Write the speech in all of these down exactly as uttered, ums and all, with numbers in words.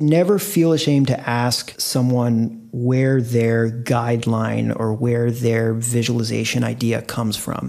Never feel ashamed to ask someone where their guideline or where their visualization idea comes from.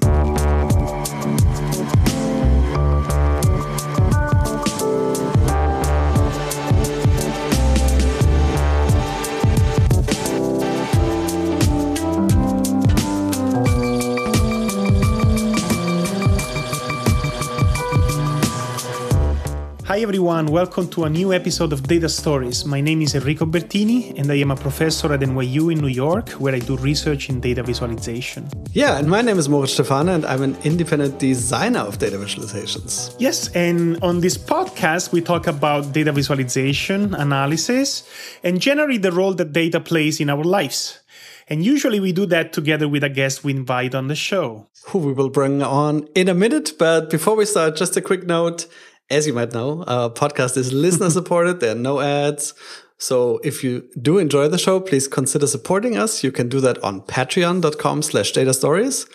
Hi everyone, welcome to a new episode of Data Stories. My name is Enrico Bertini and I am a professor at N Y U in New York, where I do research in data visualization. Yeah, and my name is Moritz Steffaner and I'm an independent designer of data visualizations. Yes, and on this podcast we talk about data visualization, analysis, and generally the role that data plays in our lives. And usually we do that together with a guest we invite on the show, who we will bring on in a minute. But before we start, just a quick note. As you might know, our podcast is listener supported. There are no ads. So if you do enjoy the show, please consider supporting us. You can do that on patreon.com slash data stories.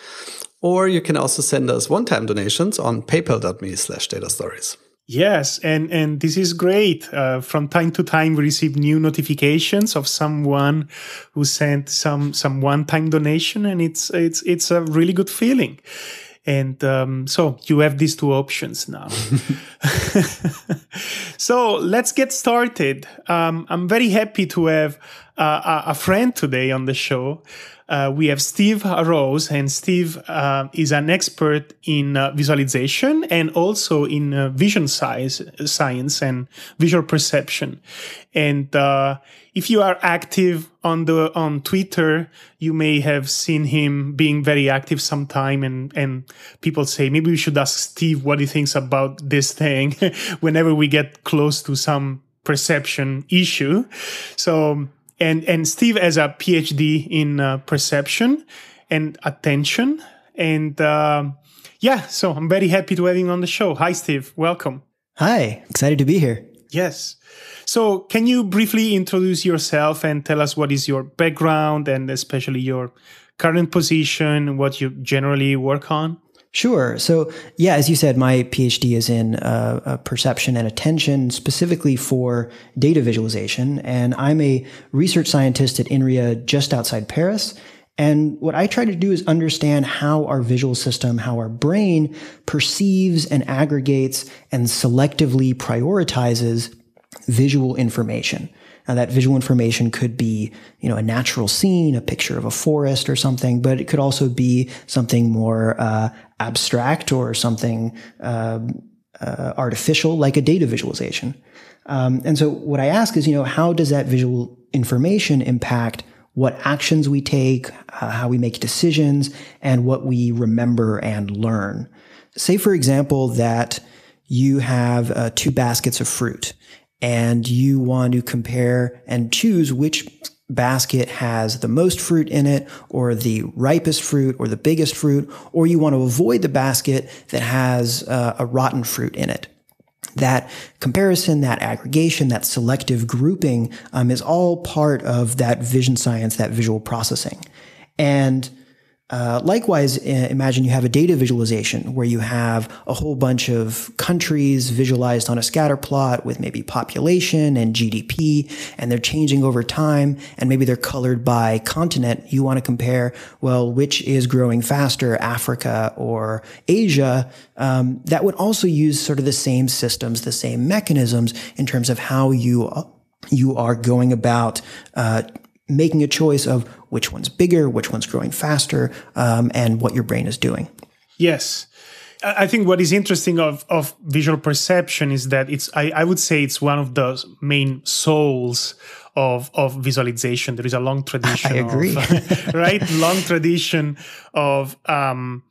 Or you can also send us one-time donations on paypal.me slash data stories. Yes, and, and this is great. Uh, from time to time, we receive new notifications of someone who sent some some one-time donation. And it's it's it's a really good feeling. And um, so you have these two options now. So let's get started. Um, I'm very happy to have uh, a friend today on the show. Uh, we have Steve Rose, and Steve uh, is an expert in uh, visualization and also in uh, vision size, science and visual perception. And uh, if you are active on the on Twitter, you may have seen him being very active sometime. And, and people say, maybe we should ask Steve what he thinks about this thing whenever we get close to some perception issue. So... And, and Steve has a PhD in uh, perception and attention. And uh, yeah, so I'm very happy to have him on the show. Hi, Steve. Welcome. Hi. Excited to be here. Yes. So can you briefly introduce yourself and tell us what is your background and especially your current position, what you generally work on? Sure. So yeah, as you said, my PhD is in uh, uh, perception and attention, specifically for data visualization. And I'm a research scientist at INRIA just outside Paris. And what I try to do is understand how our visual system, how our brain perceives and aggregates and selectively prioritizes visual information. Now, that visual information could be, you know, a natural scene, a picture of a forest or something, but it could also be something more uh, abstract or something uh, uh, artificial, like a data visualization. Um, and so what I ask is, you know, how does that visual information impact what actions we take, uh, how we make decisions, and what we remember and learn? Say, for example, that you have uh, two baskets of fruit, and you want to compare and choose which basket has the most fruit in it, or the ripest fruit, or the biggest fruit, or you want to avoid the basket that has uh, a rotten fruit in it. That comparison, that aggregation, that selective grouping um, is all part of that vision science, that visual processing. And Uh, likewise, imagine you have a data visualization where you have a whole bunch of countries visualized on a scatter plot with maybe population and G D P, and they're changing over time, and maybe they're colored by continent. You want to compare, well, which is growing faster, Africa or Asia? Um, that would also use sort of the same systems, the same mechanisms in terms of how you, you are going about uh making a choice of which one's bigger, which one's growing faster, um, and what your brain is doing. Yes. I think what is interesting of, of visual perception is that it's, I, I would say it's one of the main souls of, of visualization. There is a long tradition. I agree. Of, right? Long tradition of, um,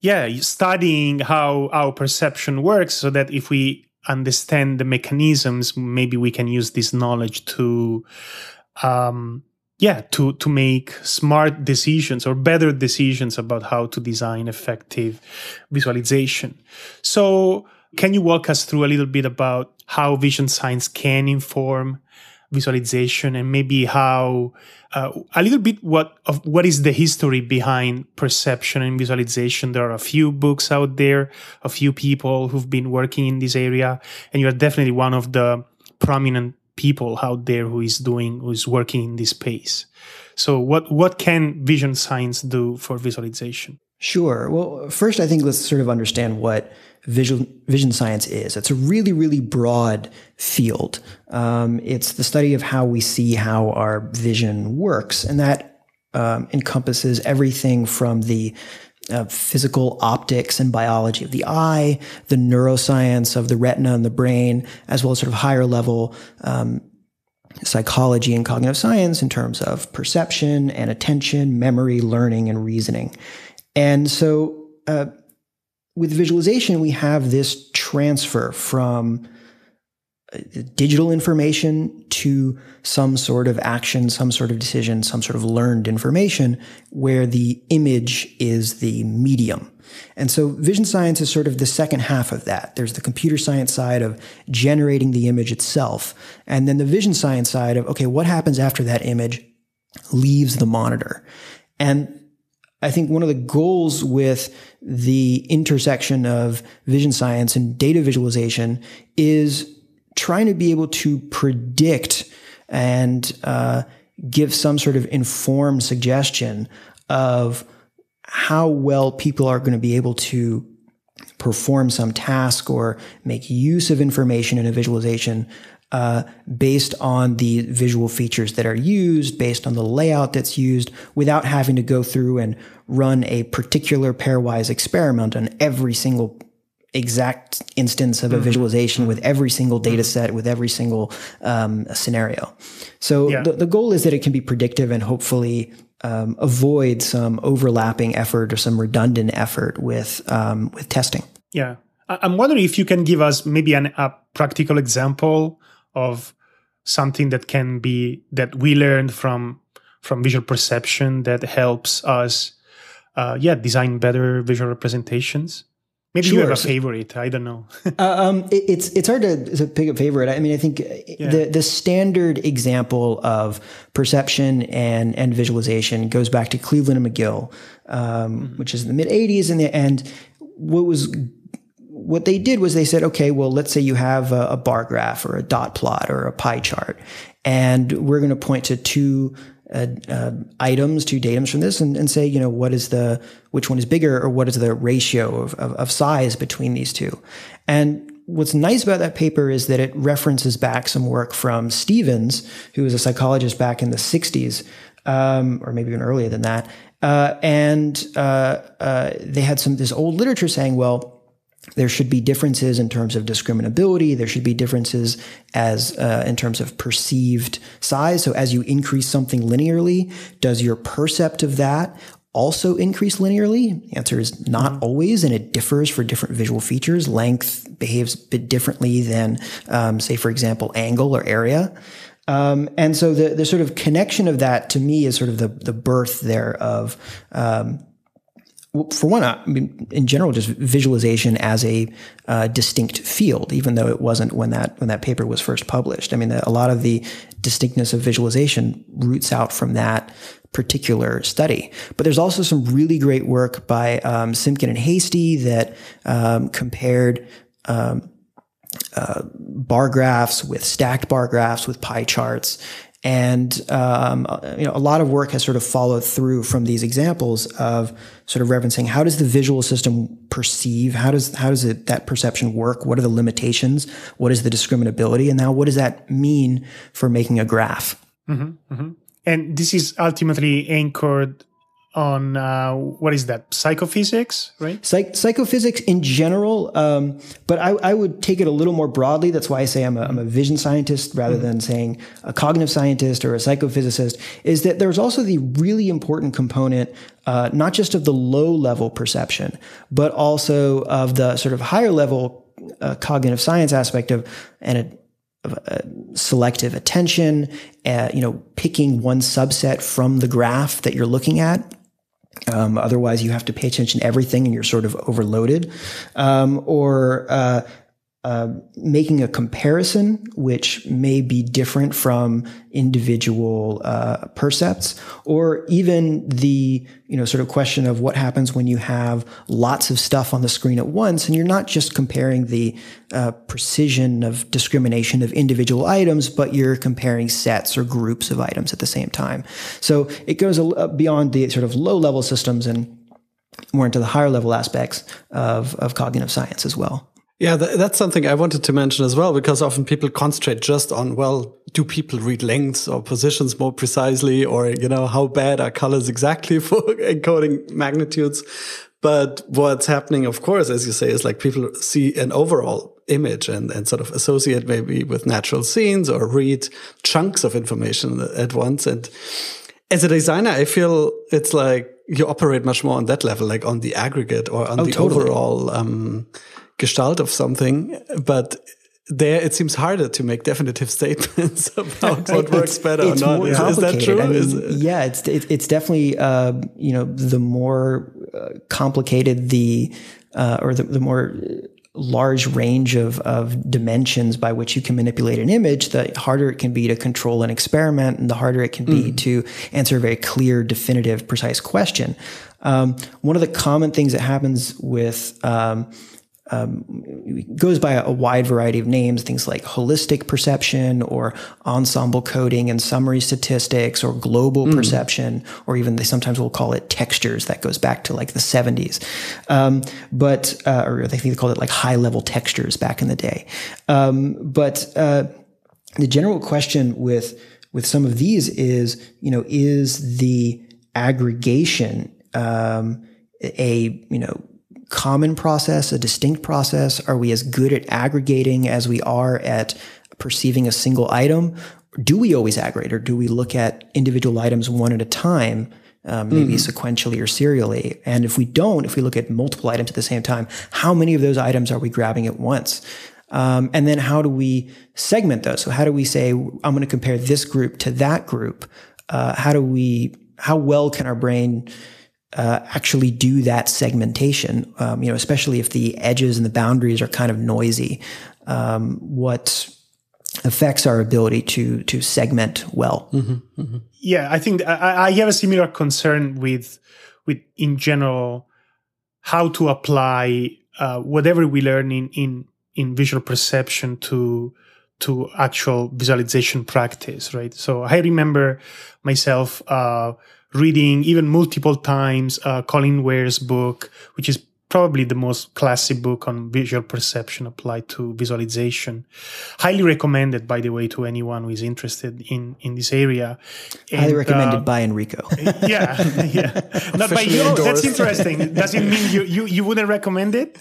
yeah, studying how our perception works so that if we understand the mechanisms, maybe we can use this knowledge to, um, Yeah, to, to make smart decisions or better decisions about how to design effective visualization. So can you walk us through a little bit about how vision science can inform visualization, and maybe how uh, a little bit what of what is the history behind perception and visualization? There are a few books out there, a few people who've been working in this area, and you are definitely one of the prominent people out there who is doing, who is working in this space. So what, what can vision science do for visualization? Sure. Well, first, I think let's sort of understand what visual, vision science is. It's a really, really broad field. Um, it's the study of how we see how our vision works. And that um, encompasses everything from the Uh, physical optics and biology of the eye, the neuroscience of the retina and the brain, as well as sort of higher level um, psychology and cognitive science in terms of perception and attention, memory, learning, and reasoning. And so uh, with visualization, we have this transfer from digital information to some sort of action, some sort of decision, some sort of learned information where the image is the medium. And so vision science is sort of the second half of that. There's the computer science side of generating the image itself. And then the vision science side of, okay, what happens after that image leaves the monitor? And I think one of the goals with the intersection of vision science and data visualization is trying to be able to predict and uh, give some sort of informed suggestion of how well people are going to be able to perform some task or make use of information in a visualization uh, based on the visual features that are used, based on the layout that's used, without having to go through and run a particular pairwise experiment on every single exact instance of a visualization with every single data set, with every single um, scenario. So yeah. the, the goal is that it can be predictive and hopefully um, avoid some overlapping effort or some redundant effort with um, with testing. Yeah. I'm wondering if you can give us maybe an, a practical example of something that can be, that we learned from from visual perception that helps us, uh, yeah, design better visual representations. Maybe sure. You have a favorite. I don't know. um, it, it's it's hard to, to pick a favorite. I mean, I think yeah. the the standard example of perception and and visualization goes back to Cleveland and McGill, um, mm-hmm. which is in the mid eighties. And the, and what was what they did was they said, okay, well, let's say you have a, a bar graph or a dot plot or a pie chart, and we're going to point to two. Uh, uh, items, two datums from this, and, and say, you know, what is the, which one is bigger, or what is the ratio of, of, of size between these two? And what's nice about that paper is that it references back some work from Stevens, who was a psychologist back in the sixties, um, or maybe even earlier than that. Uh, and uh, uh, they had some this old literature saying, well, there should be differences in terms of discriminability. There should be differences as uh, in terms of perceived size. So as you increase something linearly, does your percept of that also increase linearly? The answer is not always, and it differs for different visual features. Length behaves a bit differently than, um, say, for example, angle or area. Um, and so the, the sort of connection of that to me is sort of the, the birth there of um, for one, I mean, in general, just visualization as a uh, distinct field, even though it wasn't when that when that paper was first published. I mean, the, a lot of the distinctness of visualization roots out from that particular study. But there's also some really great work by um, Simkin and Hastie that um, compared um, uh, bar graphs with stacked bar graphs with pie charts. And, um, you know, a lot of work has sort of followed through from these examples of sort of referencing how does the visual system perceive? How does, how does it, that perception work? What are the limitations? What is the discriminability? And now what does that mean for making a graph? Mm-hmm, mm-hmm. And this is ultimately anchored on, uh, what is that? Psychophysics, right? Psych psychophysics in general. Um, but I, I would take it a little more broadly. That's why I say I'm a, I'm a vision scientist rather than saying a cognitive scientist or a psychophysicist, is that there's also the really important component, uh, not just of the low level perception, but also of the sort of higher level, uh, cognitive science aspect of, and it, Of, uh, selective attention, uh, you know, picking one subset from the graph that you're looking at. Um, otherwise, you have to pay attention to everything and you're sort of overloaded. Um, or uh, uh, making a comparison, which may be different from individual uh, percepts, or even the, you know, sort of question of what happens when you have lots of stuff on the screen at once, and you're not just comparing the uh, precision of discrimination of individual items, but you're comparing sets or groups of items at the same time. So it goes beyond the sort of low-level systems and more into the higher level aspects of, of cognitive science as well. Yeah, th that's something I wanted to mention as well, because often people concentrate just on, well, do people read lengths or positions more precisely, or, you know, how bad are colors exactly for encoding magnitudes? But what's happening, of course, as you say, is like people see an overall image and, and sort of associate maybe with natural scenes or read chunks of information at once. And as a designer, I feel it's like, you operate much more on that level, like on the aggregate or on oh, the totally. overall um, gestalt of something. But there, it seems harder to make definitive statements about what works better it's or not. More is, is that true? I mean, is it? Yeah, it's it, it's definitely uh, you know, the more uh, complicated the uh, or the, the more large range of, of dimensions by which you can manipulate an image, the harder it can be to control an experiment, and the harder it can mm. be to answer a very clear, definitive, precise question. Um, one of the common things that happens with um, um, it goes by a wide variety of names, things like holistic perception or ensemble coding and summary statistics or global mm. perception, or even they sometimes will call it textures. That goes back to like the seventies. Um, but, uh, or I think they called it like high level textures back in the day. Um, but, uh, the general question with, with some of these is, you know, is the aggregation, um, a, you know, common process, a distinct process? Are we as good at aggregating as we are at perceiving a single item? Do we always aggregate, or do we look at individual items one at a time, um, maybe mm. sequentially or serially? And if we don't, if we look at multiple items at the same time, how many of those items are we grabbing at once? Um, and then how do we segment those? So how do we say, I'm going to compare this group to that group? Uh, how do we, how well can our brain Uh, actually do that segmentation, um, you know, especially if the edges and the boundaries are kind of noisy, um, what affects our ability to to segment well? Mm-hmm, mm-hmm. Yeah, I think I, I have a similar concern with, with in general, how to apply uh, whatever we learn in, in, in visual perception to to actual visualization practice, right? So I remember myself uh, reading even multiple times uh, Colin Ware's book, which is probably the most classic book on visual perception applied to visualization. Highly recommended, by the way, to anyone who is interested in, in this area. And, highly recommended uh, by Enrico. Yeah, yeah. Not by you. Endorsed. That's interesting. Does it mean you, you, you wouldn't recommend it?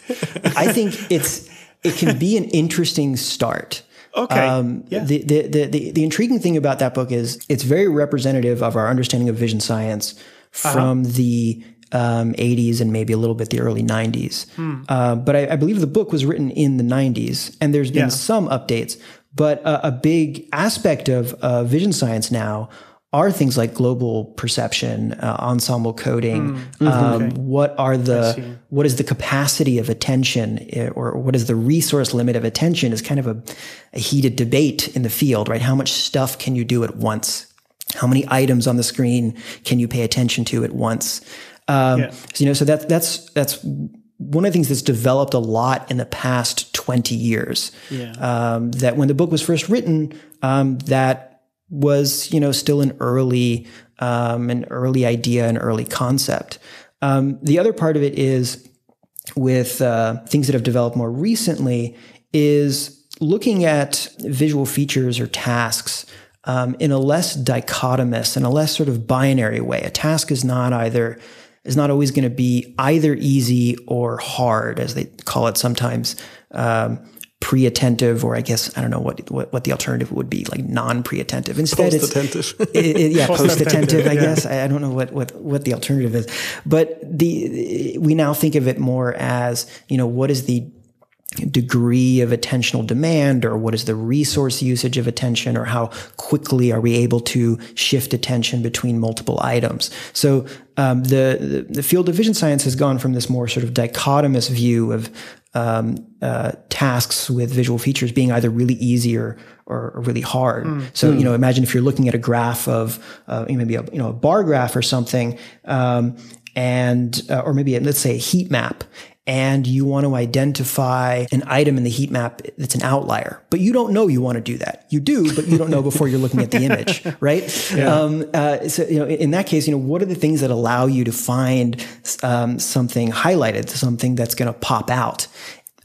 I think it's it can be an interesting start. Okay. Um, yeah. the, the, the, the, the intriguing thing about that book is it's very representative of our understanding of vision science from uh-huh. the um, eighties and maybe a little bit the early nineties. Hmm. Uh, but I, I believe the book was written in the nineties, and there's been yeah. some updates. But uh, a big aspect of uh, vision science now are things like global perception, uh, ensemble coding. Mm-hmm. um, okay. What are the, what is the capacity of attention, or what is the resource limit of attention, is kind of a, a heated debate in the field, right? How much stuff can you do at once? How many items on the screen can you pay attention to at once? Um, yeah. so, you know, so that, that's, that's one of the things that's developed a lot in the past twenty years, yeah. um, that when the book was first written, um, that, was, you know, still an early, um, an early idea, an early concept. Um, the other part of it is with, uh, things that have developed more recently is looking at visual features or tasks, um, in a less dichotomous and a less sort of binary way. A task is not either, is not always going to be either easy or hard, as they call it sometimes, um, pre-attentive, or I guess, I don't know what, what, what the alternative would be, like non-pre-attentive. Instead, it's, it, it, yeah, post-attentive, I yeah. guess. I, I don't know what, what, what the alternative is, but the, we now think of it more as, you know, what is the degree of attentional demand, or what is the resource usage of attention, or how quickly are we able to shift attention between multiple items? So, um, the, the, the field of vision science has gone from this more sort of dichotomous view of, um, uh, tasks with visual features being either really easy or, or, or really hard. Mm. So, mm. you know, imagine if you're looking at a graph of, uh, maybe a, you know, a bar graph or something, um, and, uh, or maybe a, let's say a heat map, and you want to identify an item in the heat map that's an outlier, but you don't know you want to do that. You do, but you don't know before you're looking at the image, right? Yeah. Um, uh, so, you know, in that case, you know, what are the things that allow you to find um, something highlighted, something that's going to pop out?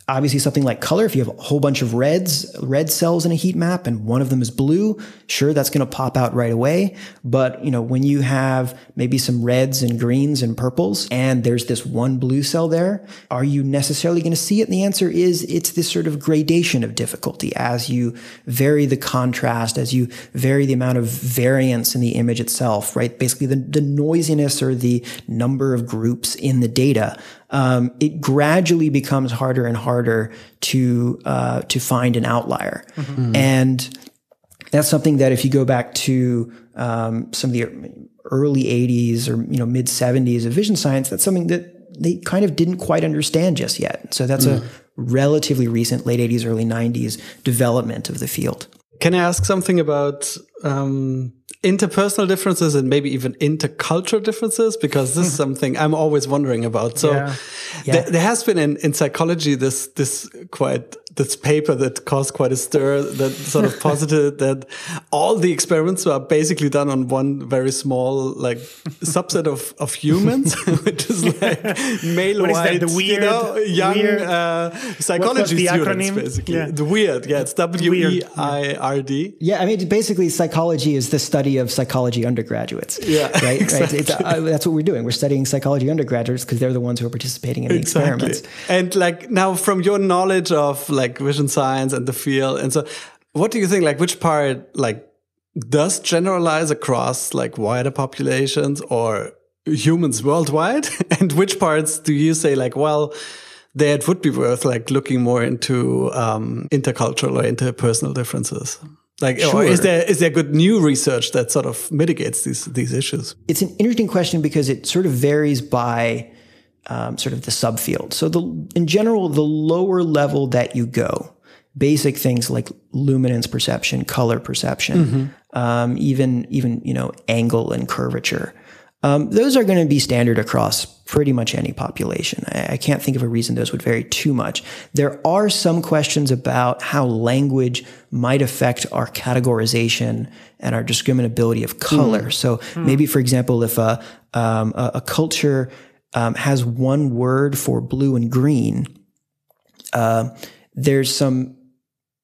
Obviously, something like color. If you have a whole bunch of reds, red cells in a heat map, and one of them is blue, sure, that's going to pop out right away. But, you know, when you have maybe some reds and greens and purples, and there's this one blue cell there, are you necessarily going to see it? And the answer is it's this sort of gradation of difficulty. As you vary the contrast, as you vary the amount of variance in the image itself, right? Basically, the, the noisiness or the number of groups in the data, Um, it gradually becomes harder and harder to, uh, to find an outlier. Mm-hmm. And that's something that if you go back to, um, some of the early eighties or, you know, mid seventies of vision science, that's something that they kind of didn't quite understand just yet. So that's mm. a relatively recent late eighties, early nineties development of the field. Can I ask something about, um, interpersonal differences and maybe even intercultural differences? Because this is something I'm always wondering about. So yeah. Yeah. Th there has been in, in psychology, this, this quite, this paper that caused quite a stir that sort of posited that all the experiments were basically done on one very small, like, subset of, of humans, which is like male, what white, is that, the weird, you know, young weird, uh, psychology the students, acronym? Basically. Yeah. The WEIRD, yeah, it's W E I R D. Yeah, I mean, basically psychology is the study of psychology undergraduates. Yeah, right? Exactly. Right? It's, uh, that's what we're doing. We're studying psychology undergraduates because they're the ones who are participating in the exactly. experiments. And like, now from your knowledge of like, like vision science and the field, and so what do you think, like, which part like does generalize across like wider populations or humans worldwide, and which parts do you say like, well, that would be worth like looking more into um intercultural or interpersonal differences? Like, sure. Or is there, is there good new research that sort of mitigates these these issues? It's an interesting question because it sort of varies by Um, sort of the subfield. So the, in general, the lower level that you go, basic things like luminance perception, color perception, mm-hmm. um, even, even, you know, angle and curvature, um, those are going to be standard across pretty much any population. I, I can't think of a reason those would vary too much. There are some questions about how language might affect our categorization and our discriminability of color. Mm. So mm. maybe, for example, if a, um, a, a culture Um, has one word for blue and green, uh, there's some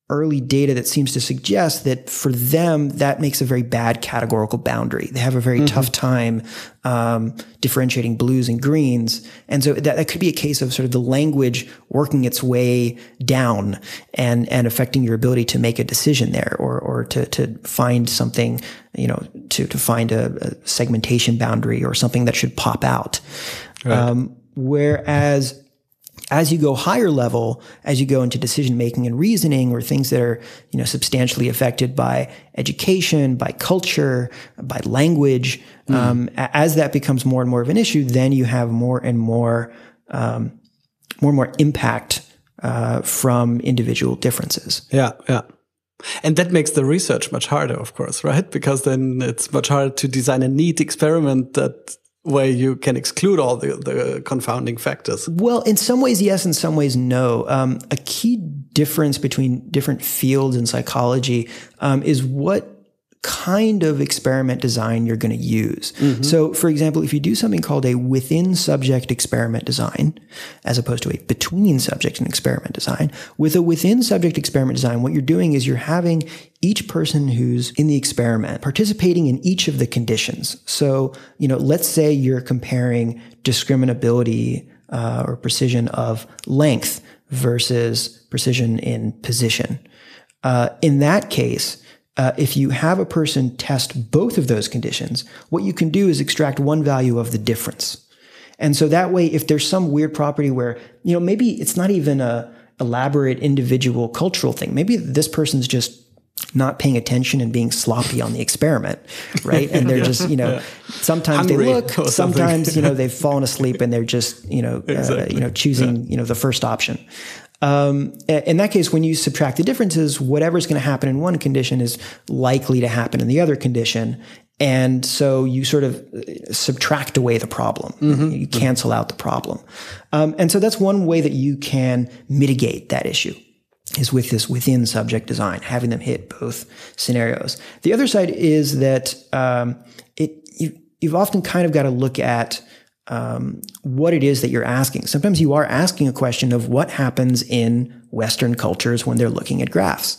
early data that seems to suggest that for them, that makes a very bad categorical boundary. They have a very mm-hmm. tough time um, differentiating blues and greens. And so that, that could be a case of sort of the language working its way down and, and affecting your ability to make a decision there, or, or to, to find something, you know, to, to find a, a segmentation boundary or something that should pop out. Right. Um, whereas as you go higher level, as you go into decision making and reasoning, or things that are, you know, substantially affected by education, by culture, by language, mm. um, as that becomes more and more of an issue, then you have more and more, um, more and more impact uh, from individual differences. Yeah, yeah. And that makes the research much harder, of course, right? Because then it's much harder to design a neat experiment that where you can exclude all the, the confounding factors. Well, in some ways, yes. In some ways, no. Um, a key difference between different fields in psychology um, is what kind of experiment design you're going to use. Mm-hmm. So, for example, if you do something called a within-subject experiment design, as opposed to a between-subject and experiment design, with a within-subject experiment design, what you're doing is you're having each person who's in the experiment participating in each of the conditions. So, you know, let's say you're comparing discriminability uh, or precision of length versus precision in position. Uh, in that case, uh, if you have a person test both of those conditions, what you can do is extract one value of the difference. And so that way, if there's some weird property where, you know, maybe it's not even a elaborate individual cultural thing, maybe this person's just not paying attention and being sloppy on the experiment, right? And they're yeah, just, you know, yeah. sometimes hungry, they look, sometimes, you know, they've fallen asleep and they're just, you know, exactly. uh, you know, choosing, yeah. you know, the first option. Um, in that case, when you subtract the differences, whatever's going to happen in one condition is likely to happen in the other condition. And so you sort of subtract away the problem. Mm-hmm. You cancel out the problem. Um, and so that's one way that you can mitigate that issue, is with this within subject design, having them hit both scenarios. The other side is that um, it you, you've often kind of got to look at um, what it is that you're asking. Sometimes you are asking a question of what happens in Western cultures when they're looking at graphs.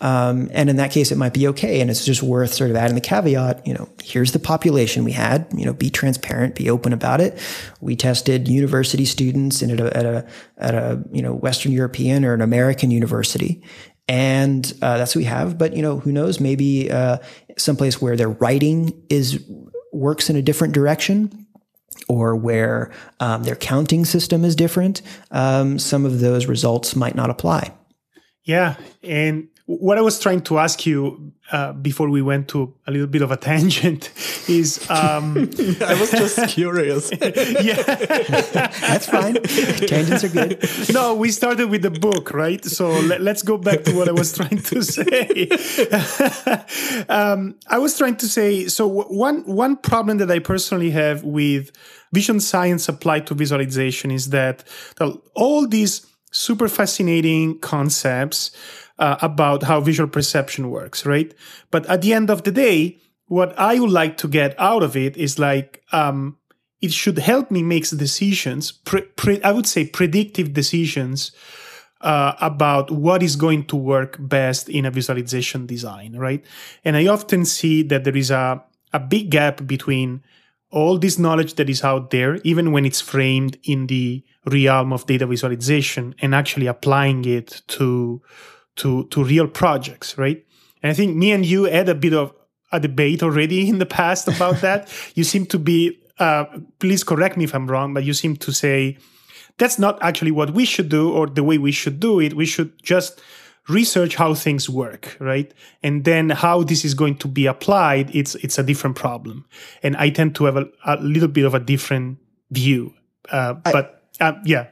Um, and in that case, it might be okay. And it's just worth sort of adding the caveat, you know, here's the population we had, you know, be transparent, be open about it. We tested university students in at a, at a, at a you know, Western European or an American university. And, uh, that's what we have. But, you know, who knows, maybe, uh, someplace where their writing is works in a different direction, or where, um, their counting system is different. Um, some of those results might not apply. Yeah. And what I was trying to ask you uh, before we went to a little bit of a tangent is... Um, I was just curious. Yeah. That's fine. Tangents are good. No, we started with the book, right? So let, let's go back to what I was trying to say. um, I was trying to say, so one, one problem that I personally have with vision science applied to visualization is that all these super fascinating concepts... Uh, about how visual perception works, right? But at the end of the day, what I would like to get out of it is like, um, it should help me make decisions, pre pre I would say predictive decisions uh, about what is going to work best in a visualization design, right? And I often see that there is a, a big gap between all this knowledge that is out there, even when it's framed in the realm of data visualization, and actually applying it to to to real projects, right? And I think me and you had a bit of a debate already in the past about that. You seem to be, uh, please correct me if I'm wrong, but you seem to say, that's not actually what we should do or the way we should do it. We should just research how things work, right? And then how this is going to be applied, it's, it's a different problem. And I tend to have a, a little bit of a different view. Uh, I, but uh, yeah.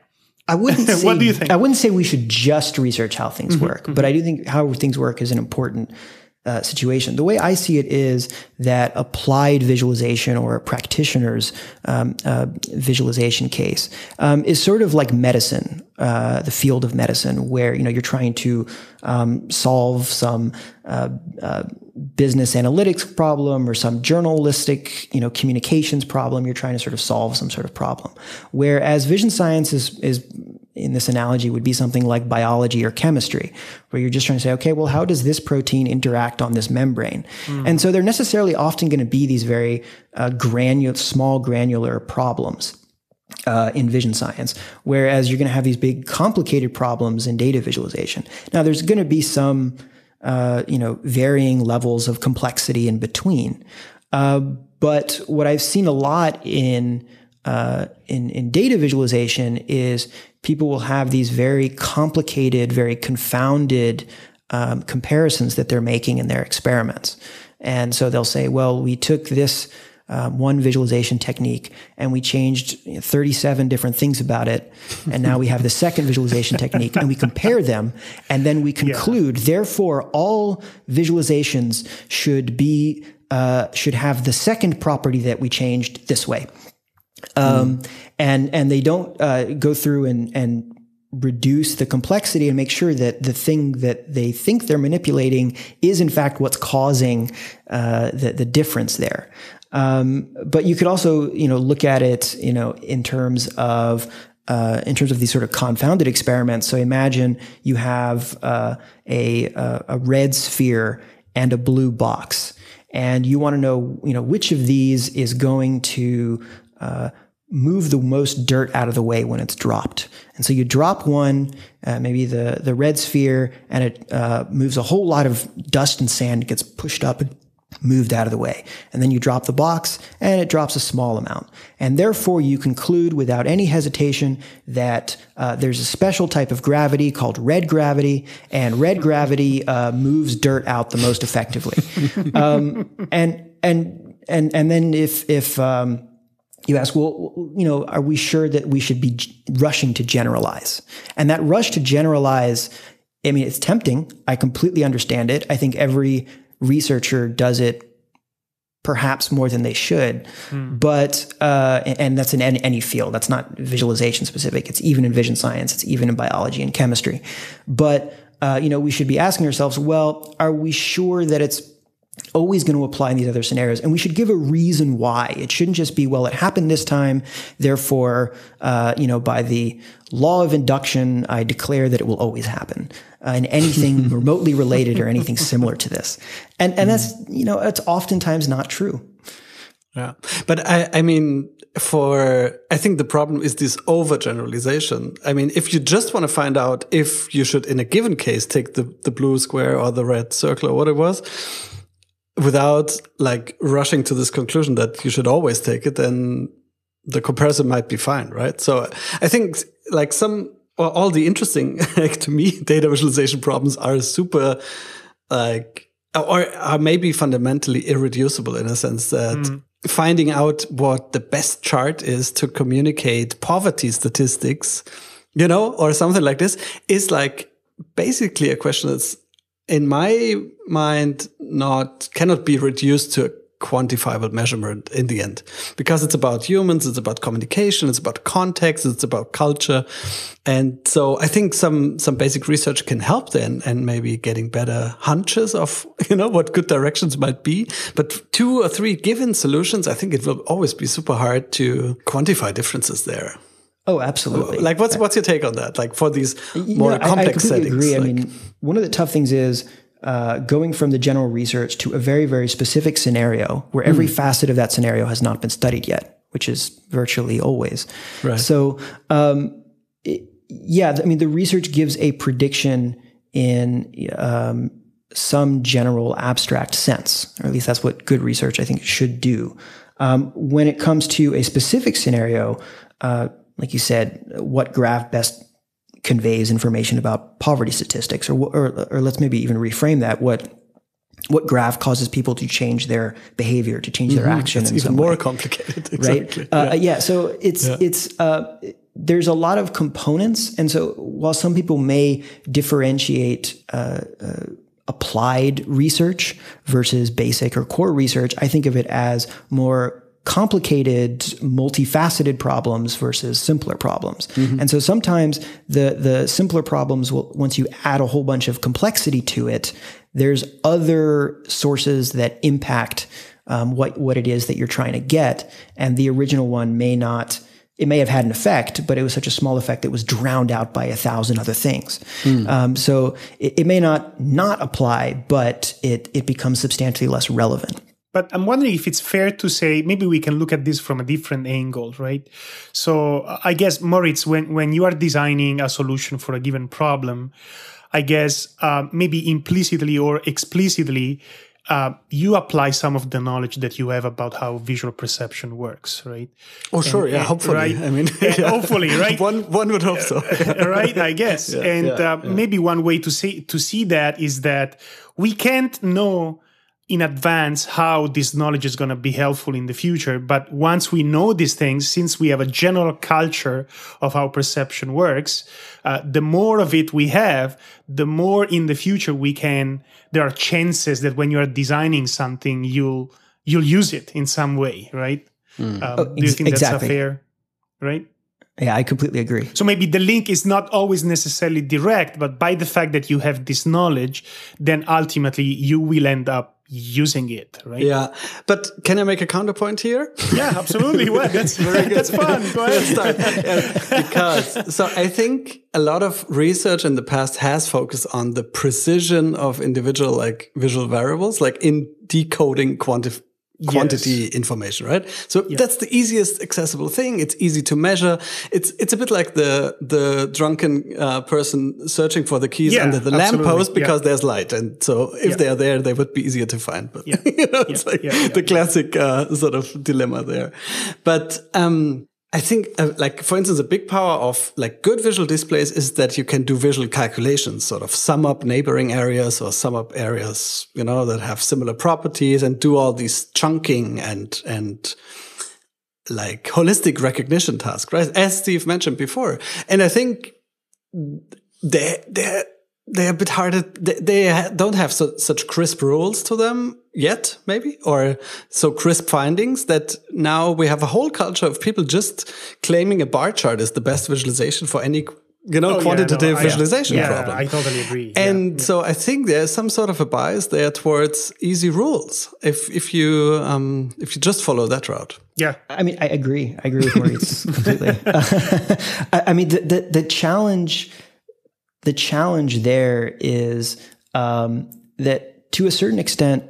I wouldn't say, what do you think? I wouldn't say we should just research how things mm-hmm, work, mm-hmm. but I do think how things work is an important uh, situation. The way I see it is that applied visualization, or a practitioner's um, uh, visualization case, um, is sort of like medicine, uh, the field of medicine, where, you know, you're trying to um, solve some uh, uh, business analytics problem or some journalistic, you know, communications problem. You're trying to sort of solve some sort of problem. Whereas vision science is, is in this analogy would be something like biology or chemistry, where you're just trying to say, okay, well, how does this protein interact on this membrane? Mm. And so they're necessarily often going to be these very uh, granular, small granular problems uh, in vision science. Whereas you're going to have these big complicated problems in data visualization. Now there's going to be some, Uh, you know, varying levels of complexity in between. Uh, but what I've seen a lot in, uh, in, in data visualization is people will have these very complicated, very confounded, um, comparisons that they're making in their experiments. And so they'll say, well, we took this, um, one visualization technique and we changed you know, thirty-seven different things about it. And now we have the second visualization technique and we compare them. And then we conclude, yeah. therefore, all visualizations should be, uh, should have the second property that we changed this way. Um, mm. and, and they don't, uh, go through and, and reduce the complexity and make sure that the thing that they think they're manipulating is in fact what's causing, uh, the, the difference there. Um, but you could also, you know, look at it, you know, in terms of, uh, in terms of these sort of confounded experiments. So imagine you have, uh, a, a red sphere and a blue box, and you want to know, you know, which of these is going to, uh, move the most dirt out of the way when it's dropped. And so you drop one, uh, maybe the, the red sphere, and it, uh, moves a whole lot of dust and sand, gets pushed up and moved out of the way. And then you drop the box and it drops a small amount. And therefore you conclude without any hesitation that uh, there's a special type of gravity called red gravity, and red gravity uh, moves dirt out the most effectively. um, and, and, and, and then if, if, um, you ask, well, you know, are we sure that we should be rushing to generalize? And that rush to generalize, I mean, it's tempting. I completely understand it. I think every researcher does it perhaps more than they should, mm. but, uh, and that's in any, any field. That's not visualization specific. It's even in vision science. It's even in biology and chemistry. But, uh, you know, we should be asking ourselves, well, are we sure that it's always going to apply in these other scenarios? And we should give a reason why. It shouldn't just be, well, it happened this time, therefore, uh, you know, by the law of induction, I declare that it will always happen uh, in anything remotely related or anything similar to this. And, and that's, you know, it's oftentimes not true. Yeah. But I, I mean, for, I think the problem is this overgeneralization. I mean, if you just want to find out if you should, in a given case, take the, the blue square or the red circle or what it was, without like rushing to this conclusion that you should always take it, then the comparison might be fine, right? So I think like some or all the interesting, like to me, data visualization problems are super like, or are maybe fundamentally irreducible in a sense that mm. finding out what the best chart is to communicate poverty statistics, you know, or something like this is like basically a question that's, in my mind, not cannot be reduced to a quantifiable measurement in the end, because it's about humans, it's about communication, it's about context, it's about culture. And so I think some some basic research can help then, and maybe getting better hunches of, you know, what good directions might be. But two or three given solutions, I think it will always be super hard to quantify differences there. Oh, absolutely. Like, what's what's your take on that? Like, for these more no, complex I, I completely settings? Agree. Like, I mean, one of the tough things is uh, going from the general research to a very, very specific scenario where every mm. facet of that scenario has not been studied yet, which is virtually always. Right. So, um, it, yeah, I mean, the research gives a prediction in um, some general abstract sense, or at least that's what good research, I think, should do. Um, when it comes to a specific scenario, uh, like you said, what graph best conveys information about poverty statistics, or, or or let's maybe even reframe that. What what graph causes people to change their behavior, to change their mm-hmm. action? It's even some more way. Complicated, exactly. Right? Yeah. Uh, yeah. So it's yeah. it's uh, there's a lot of components, and so while some people may differentiate uh, uh, applied research versus basic or core research, I think of it as more complicated, multifaceted problems versus simpler problems. Mm-hmm. And so sometimes the, the simpler problems will, once you add a whole bunch of complexity to it, there's other sources that impact, um, what, what it is that you're trying to get. And the original one may not, it may have had an effect, but it was such a small effect that was drowned out by a thousand other things. Mm. Um, so it, it may not not apply, but it, it becomes substantially less relevant. But I'm wondering if it's fair to say, maybe we can look at this from a different angle, right? So I guess, Moritz, when, when you are designing a solution for a given problem, I guess uh, maybe implicitly or explicitly, uh, you apply some of the knowledge that you have about how visual perception works, right? Oh, and, sure. Yeah, and, hopefully. Right? I mean, yeah. Hopefully, right? One, one would hope so. Right, I guess. Yeah, and yeah, uh, yeah. maybe one way to see, to see that is that we can't know in advance how this knowledge is going to be helpful in the future. But once we know these things, since we have a general culture of how perception works, uh, the more of it we have, the more in the future we can, there are chances that when you are designing something, you'll, you'll use it in some way, right? Mm. Um, oh, do you think exactly. that's a fair, right? Yeah, I completely agree. So maybe the link is not always necessarily direct, but by the fact that you have this knowledge, then ultimately you will end up using it, right? Yeah. But can I make a counterpoint here? Yeah, absolutely. Well, that's very good. That's fun. Go ahead. Yeah, because, so I think a lot of research in the past has focused on the precision of individual, like visual variables, like in decoding quanti quantity yes. information, right? So yeah. that's the easiest accessible thing. It's easy to measure. It's, it's a bit like the, the drunken uh, person searching for the keys yeah, under the lamppost because yeah. there's light. And so if yeah. they are there, they would be easier to find. But yeah. you know, it's yeah. like yeah, yeah, the yeah. classic uh, sort of dilemma there. But, um, I think uh, like, for instance, a big power of like good visual displays is that you can do visual calculations, sort of sum up neighboring areas or sum up areas, you know, that have similar properties and do all these chunking and, and like holistic recognition task, right? As Steve mentioned before. And I think they they they're a bit harder. They, they don't have so, such crisp rules to them yet, maybe, or so crisp findings that now we have a whole culture of people just claiming a bar chart is the best visualization for any, you know, oh, quantitative yeah, no, I, visualization yeah, problem. I totally agree. And yeah. so I think there's some sort of a bias there towards easy rules. If if you um, if you just follow that route. Yeah, I mean, I agree. I agree with Maurice completely. I, I mean, the, the the challenge, the challenge there is um, that to a certain extent,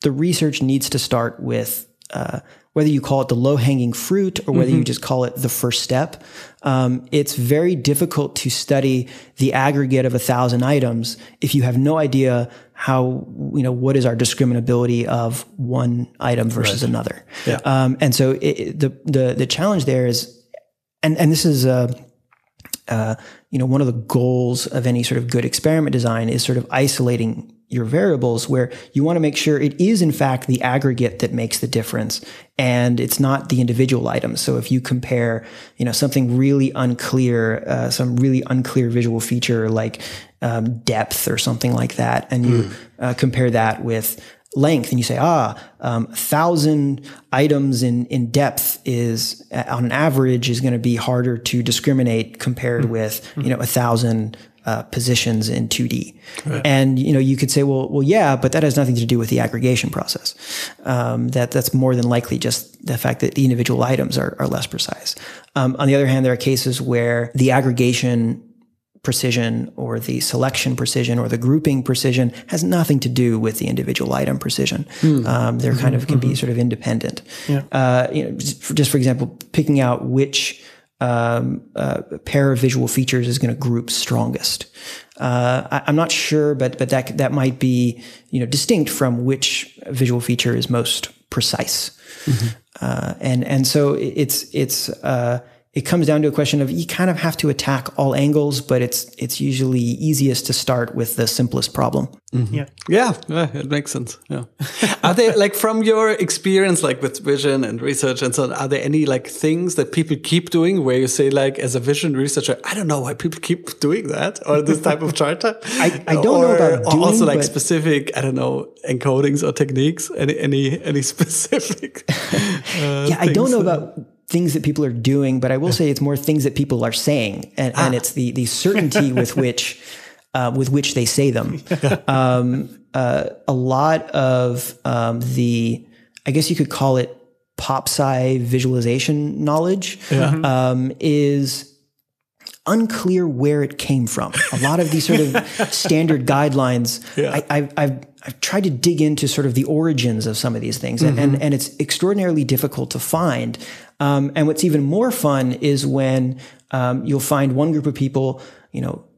the research needs to start with uh, whether you call it the low-hanging fruit or whether mm-hmm. you just call it the first step. Um, it's very difficult to study the aggregate of a thousand items if you have no idea how, you know, what is our discriminability of one item versus right. another. Yeah. Um, and so it, the, the, the challenge there is, and, and this is, uh, uh, you know, one of the goals of any sort of good experiment design is sort of isolating your variables, where you want to make sure it is in fact the aggregate that makes the difference and it's not the individual items. So if you compare, you know, something really unclear, uh, some really unclear visual feature like um, depth or something like that, and you mm. uh, compare that with length and you say, ah, um, thousand items in, in depth is uh, on an average is going to be harder to discriminate compared mm. with, mm. you know, a thousand Uh, positions in two D. Right. And, you know, you could say, well, well, yeah, but that has nothing to do with the aggregation process. Um, that that's more than likely just the fact that the individual items are, are less precise. Um, on the other hand, there are cases where the aggregation precision or the selection precision or the grouping precision has nothing to do with the individual item precision. Mm. Um, they're mm-hmm, kind of can mm-hmm. be sort of independent. Yeah. Uh, you know, just for, just for example, picking out which Um, uh, a pair of visual features is going to group strongest. Uh, I, I'm not sure, but but that that might be, you know, distinct from which visual feature is most precise. Mm-hmm. Uh, and and so it's it's uh, it comes down to a question of you kind of have to attack all angles, but it's it's usually easiest to start with the simplest problem. Mm-hmm. Yeah, yeah, yeah, it makes sense. Yeah, are there like from your experience, like with vision and research and so on, are there any like things that people keep doing where you say, like, as a vision researcher, I don't know why people keep doing that or this type of chart? I, I don't or, know about or doing, also like specific, I don't know, encodings or techniques. Any any any specific? Uh, yeah, I don't know about things that people are doing, but I will say it's more things that people are saying, and, ah. and it's the the certainty with which. Uh, with which they say them. Um, uh, a lot of um, the, I guess you could call it pop sci visualization knowledge, yeah. um, is unclear where it came from. A lot of these sort of standard guidelines, yeah. I, I've, I've, I've tried to dig into sort of the origins of some of these things, mm-hmm. and, and, and it's extraordinarily difficult to find. Um, and what's even more fun is when um, you'll find one group of people, you know,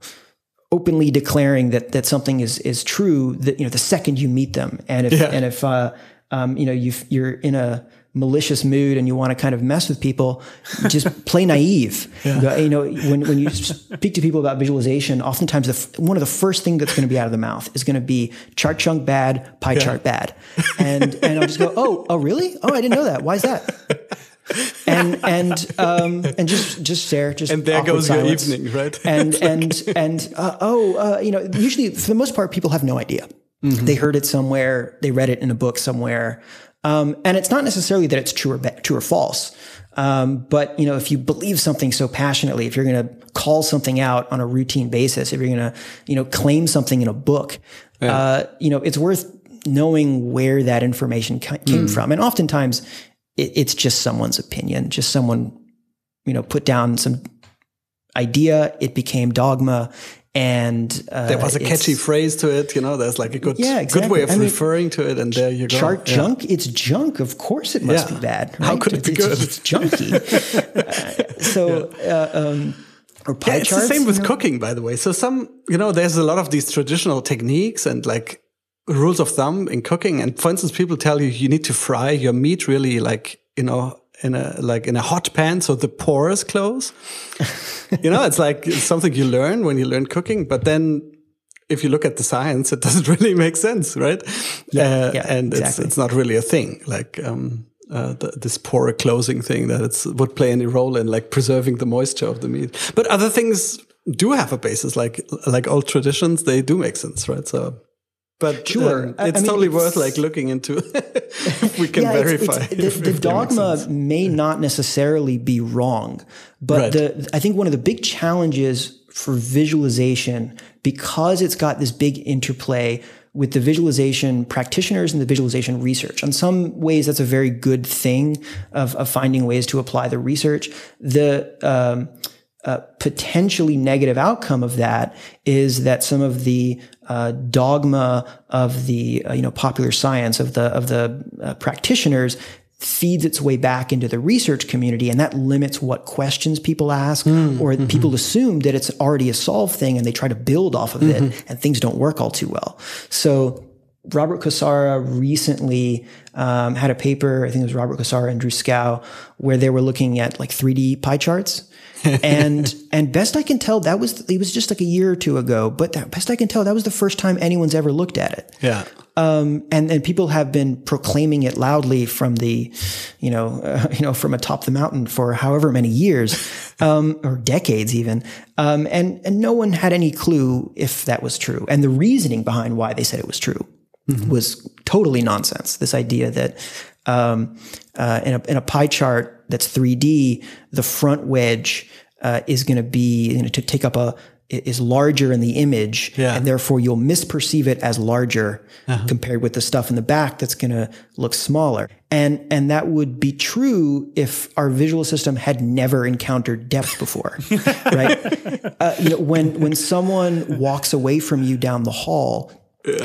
openly declaring that that something is is true, that, you know, the second you meet them, and if yeah. and if uh, um, you know, you you're in a malicious mood and you want to kind of mess with people, just play naive. Yeah. You know, when when you speak to people about visualization, oftentimes the one of the first thing that's going to be out of the mouth is going to be chart chunk bad, pie yeah. chart bad, and and I'll just go, oh oh really? Oh, I didn't know that. Why is that? and and um and just just stare just and there goes silence. Your evening, right? and and and uh, oh uh, you know, usually for the most part people have no idea. Mm-hmm. They heard it somewhere, they read it in a book somewhere, um and it's not necessarily that it's true or true or false, um but, you know, if you believe something so passionately, if you're going to call something out on a routine basis, if you're going to, you know, claim something in a book, yeah. uh you know, it's worth knowing where that information came mm. from. And oftentimes it's just someone's opinion, just someone, you know, put down some idea. It became dogma, and uh, there was a catchy phrase to it. You know, there's like a good, yeah, exactly. good way of I mean, referring to it, and there you go. Chart yeah. junk, it's junk. Of course, it must yeah. be bad. Right? How could it be it's, good? It's junky. uh, so. Yeah. Uh, um, Or pie yeah, it's charts, the same with you know? Cooking, by the way. So some, you know, there's a lot of these traditional techniques and like. Rules of thumb in cooking, and for instance, people tell you you need to fry your meat really, like, you know, in a like in a hot pan so the pores close. You know, it's like it's something you learn when you learn cooking, but then if you look at the science, it doesn't really make sense, right? Yeah, uh, yeah, and exactly. it's it's not really a thing. Like, um, uh, the, this pore closing thing that it's would play any role in like preserving the moisture of the meat. But other things do have a basis, like like old traditions, they do make sense, right? So, but sure, um, it's I mean, totally it's, worth like looking into if we can yeah, verify. It's, it's, if, the the if dogma may not necessarily be wrong, but right. the I think one of the big challenges for visualization, because it's got this big interplay with the visualization practitioners and the visualization research. In some ways, that's a very good thing of, of finding ways to apply the research. The um, uh, potentially negative outcome of that is that some of the uh, dogma of the uh, you know popular science of the of the uh, practitioners feeds its way back into the research community, and that limits what questions people ask, mm, or mm-hmm. people assume that it's already a solved thing and they try to build off of mm-hmm. it, and things don't work all too well. So Robert Kassara recently um, had a paper, I think it was Robert Kassara and Drew Skau, where they were looking at like three D pie charts. and and best I can tell, that was, it was just like a year or two ago, but that, best I can tell, that was the first time anyone's ever looked at it. Yeah. Um, and and people have been proclaiming it loudly from the, you know, uh, you know, from atop the mountain for however many years, um, or decades even. Um, and and no one had any clue if that was true. And the reasoning behind why they said it was true mm-hmm. was totally nonsense. This idea that um, uh, in a in a pie chart that's three D, the front wedge uh, is going to be, you know, to take up a, is larger in the image, yeah. and therefore you'll misperceive it as larger uh-huh. compared with the stuff in the back that's going to look smaller. And and that would be true if our visual system had never encountered depth before, right? Uh, you know, when when someone walks away from you down the hall,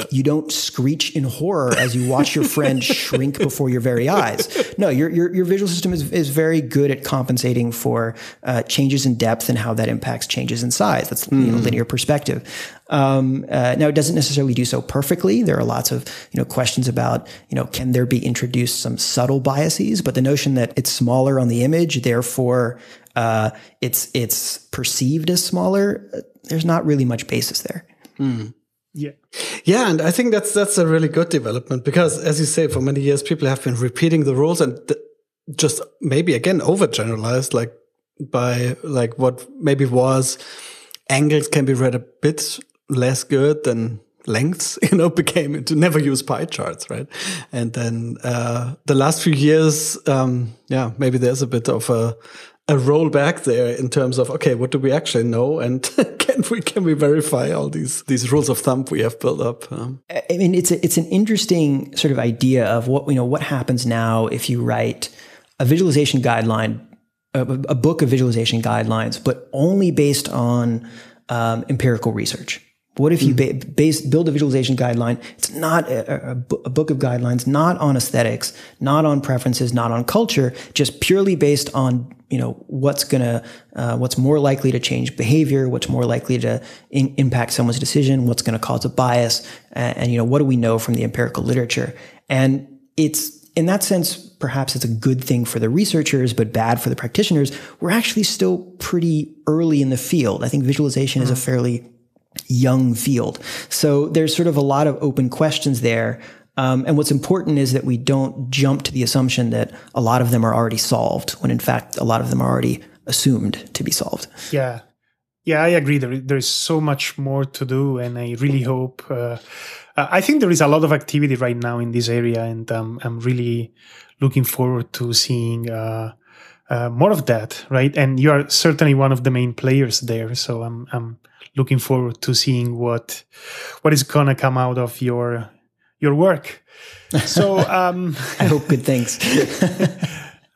you don't screech in horror as you watch your friend shrink before your very eyes. No, your your, your visual system is, is very good at compensating for uh, changes in depth and how that impacts changes in size. That's mm. you know, linear perspective. Um, uh, now, it doesn't necessarily do so perfectly. There are lots of you know questions about you know can there be introduced some subtle biases, but the notion that it's smaller on the image, therefore uh, it's it's perceived as smaller, there's not really much basis there. Mm. Yeah. Yeah. And I think that's, that's a really good development because, as you say, for many years, people have been repeating the rules and th just maybe again, overgeneralized, like by like what maybe was angles can be read a bit less good than lengths, you know, became to never use pie charts. Right. And then, uh, the last few years, um, yeah, maybe there's a bit of a, a rollback there in terms of, okay, what do we actually know? And can we, can we verify all these, these rules of thumb we have built up? Um, I mean, it's a, it's an interesting sort of idea of what, you know, what happens now if you write a visualization guideline, a, a book of visualization guidelines, but only based on um, empirical research. What if you ba base, build a visualization guideline? It's not a, a, a book of guidelines, not on aesthetics, not on preferences, not on culture, just purely based on, you know, what's gonna, uh, what's more likely to change behavior, what's more likely to in impact someone's decision, what's gonna cause a bias, and, and, you know, what do we know from the empirical literature? And it's, in that sense, perhaps it's a good thing for the researchers, but bad for the practitioners. We're actually still pretty early in the field. I think visualization mm-hmm. is a fairly young field. So there's sort of a lot of open questions there. Um, and what's important is that we don't jump to the assumption that a lot of them are already solved when in fact, a lot of them are already assumed to be solved. Yeah. Yeah, I agree. There, there is so much more to do. And I really hope, uh, I think there is a lot of activity right now in this area. And um, I'm really looking forward to seeing uh, uh, more of that, right? And you are certainly one of the main players there. So I'm, I'm looking forward to seeing what what is going to come out of your your work. So um, I hope good things.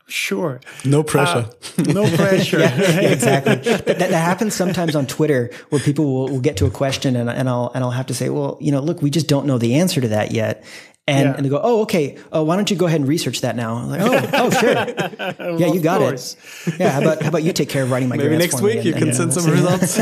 Sure. No pressure. Uh, no pressure. yeah, yeah, exactly. That, that happens sometimes on Twitter where people will, will get to a question and, and I'll and I'll have to say, well, you know, look, we just don't know the answer to that yet. And, yeah. and they go, oh, okay, oh, why don't you go ahead and research that now? I'm like, oh, oh, sure. Yeah, you got it. Yeah, how about, how about you take care of writing my Maybe grants next for week me you and, can and, send some results.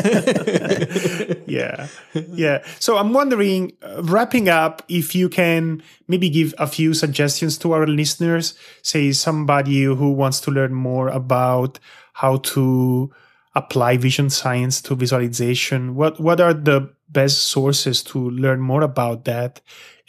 yeah, yeah. So I'm wondering, uh, wrapping up, if you can maybe give a few suggestions to our listeners, say somebody who wants to learn more about how to apply vision science to visualization. What, what are the best sources to learn more about that?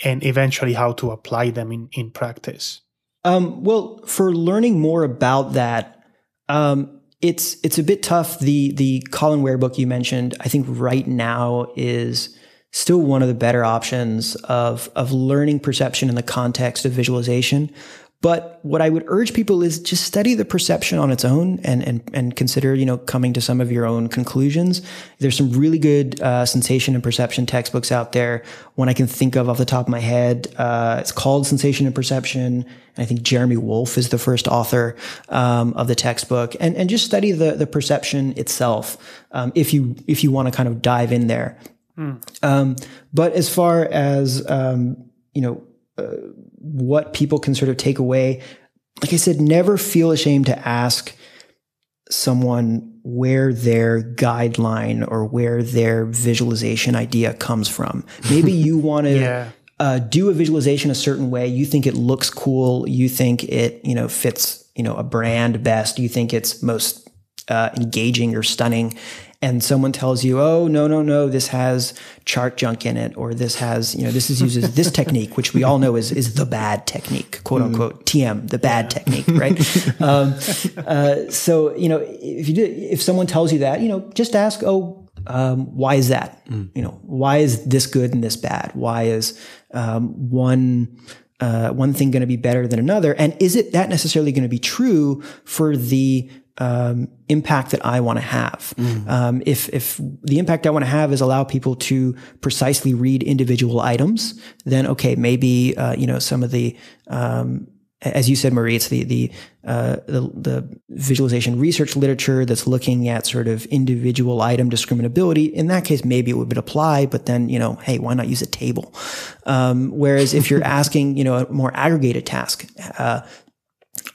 And eventually how to apply them in, in practice? Um, well, for learning more about that, um, it's it's a bit tough. The the Colin Ware book you mentioned, I think right now is still one of the better options of of learning perception in the context of visualization. But what I would urge people is just study the perception on its own and and and consider, you know, coming to some of your own conclusions. There's some really good uh, sensation and perception textbooks out there. One I can think of off the top of my head, uh, it's called Sensation and Perception, and I think Jeremy Wolfe is the first author um, of the textbook. And and just study the the perception itself um, if you if you want to kind of dive in there. Mm. Um, but as far as um, you know. Uh, what people can sort of take away. Like I said, never feel ashamed to ask someone where their guideline or where their visualization idea comes from. Maybe you want to yeah. uh, do a visualization a certain way. You think it looks cool. You think it, you know, fits, you know, a brand best. You think it's most uh, engaging or stunning. And someone tells you, oh, no, no, no, this has chart junk in it, or this has, you know, this is uses this technique, which we all know is is the bad technique, quote unquote, T M, the bad yeah. technique, right? um, uh, so, you know, if you do, if someone tells you that, you know, just ask, oh, um, why is that? Mm. You know, why is this good and this bad? Why is um, one uh, one thing going to be better than another? And is it that necessarily going to be true for the Um, impact that I want to have? Mm. Um, if, if the impact I want to have is allow people to precisely read individual items, then okay, maybe, uh, you know, some of the, um, as you said, Moritz, the, the, uh, the, the visualization research literature that's looking at sort of individual item discriminability, in that case, maybe it would apply, but then, you know, hey, why not use a table? Um, whereas if you're asking, you know, a more aggregated task, uh,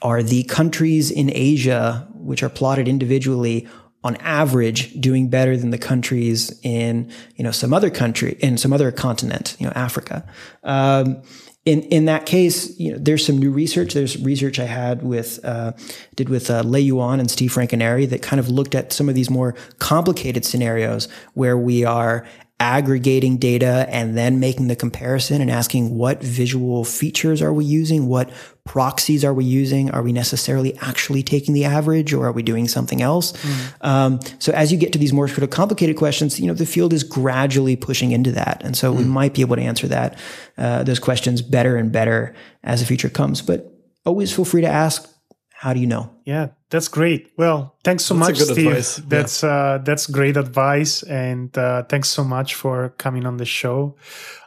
are the countries in Asia, which are plotted individually, on average doing better than the countries in, you know, some other country, in some other continent, you know, Africa? Um, in, in that case, you know, there's some new research. There's research I had with, uh, did with, uh, Lei Yuan and Steve Franconeri that kind of looked at some of these more complicated scenarios where we are aggregating data and then making the comparison and asking what visual features are we using? What proxies are we using? Are we necessarily actually taking the average, or are we doing something else? Mm. Um, so as you get to these more sort of complicated questions, you know, the field is gradually pushing into that. And so mm. we might be able to answer that, uh, those questions better and better as the future comes, but always feel free to ask, how do you know? Yeah, that's great. Well, thanks so much, Steve. That's yeah. uh, that's great advice, and uh, thanks so much for coming on the show.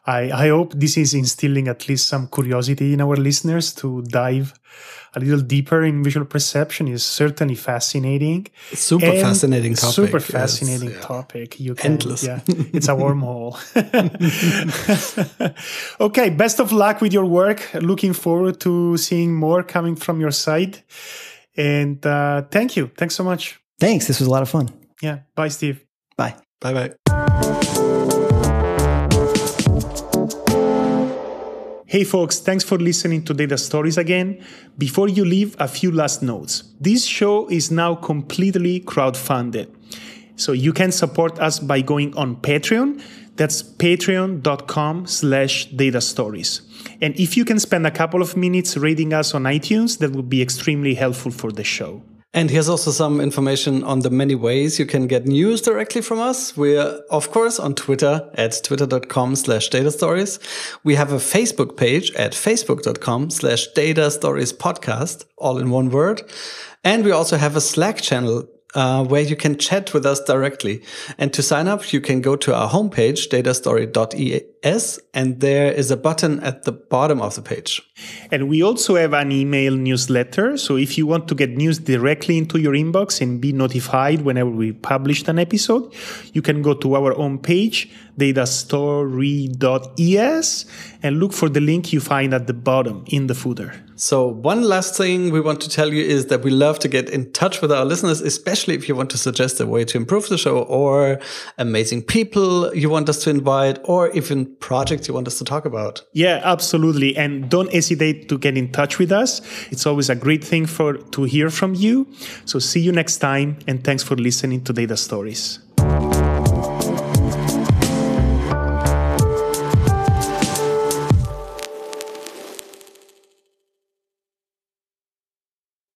I, I hope this is instilling at least some curiosity in our listeners to dive a little deeper in visual perception. Is certainly fascinating. It's super and fascinating topic. Super fascinating yes, yeah. topic. You can, Endless. Yeah, it's a wormhole. Okay, best of luck with your work. Looking forward to seeing more coming from your side. And uh, thank you. Thanks so much. Thanks. This was a lot of fun. Yeah. Bye, Steve. Bye. Bye-bye. Hey folks, thanks for listening to Data Stories again. Before you leave, a few last notes. This show is now completely crowdfunded. So you can support us by going on Patreon. That's patreon.com slash datastories. And if you can spend a couple of minutes rating us on iTunes, that would be extremely helpful for the show. And here's also some information on the many ways you can get news directly from us. We're, of course, on Twitter at twitter.com slash datastories. We have a Facebook page at facebook.com slash datastoriespodcast, all in one word. And we also have a Slack channel uh, where you can chat with us directly. And to sign up, you can go to our homepage, datastory dot e s, and there is a button at the bottom of the page. And we also have an email newsletter. So if you want to get news directly into your inbox and be notified whenever we publish an episode, you can go to our homepage, datastory dot e s, and look for the link you find at the bottom in the footer. So one last thing we want to tell you is that we love to get in touch with our listeners, especially if you want to suggest a way to improve the show, or amazing people you want us to invite, or even projects you want us to talk about. Yeah, absolutely. And don't hesitate to get in touch with us. It's always a great thing for to hear from you. So see you next time, and thanks for listening to Data Stories.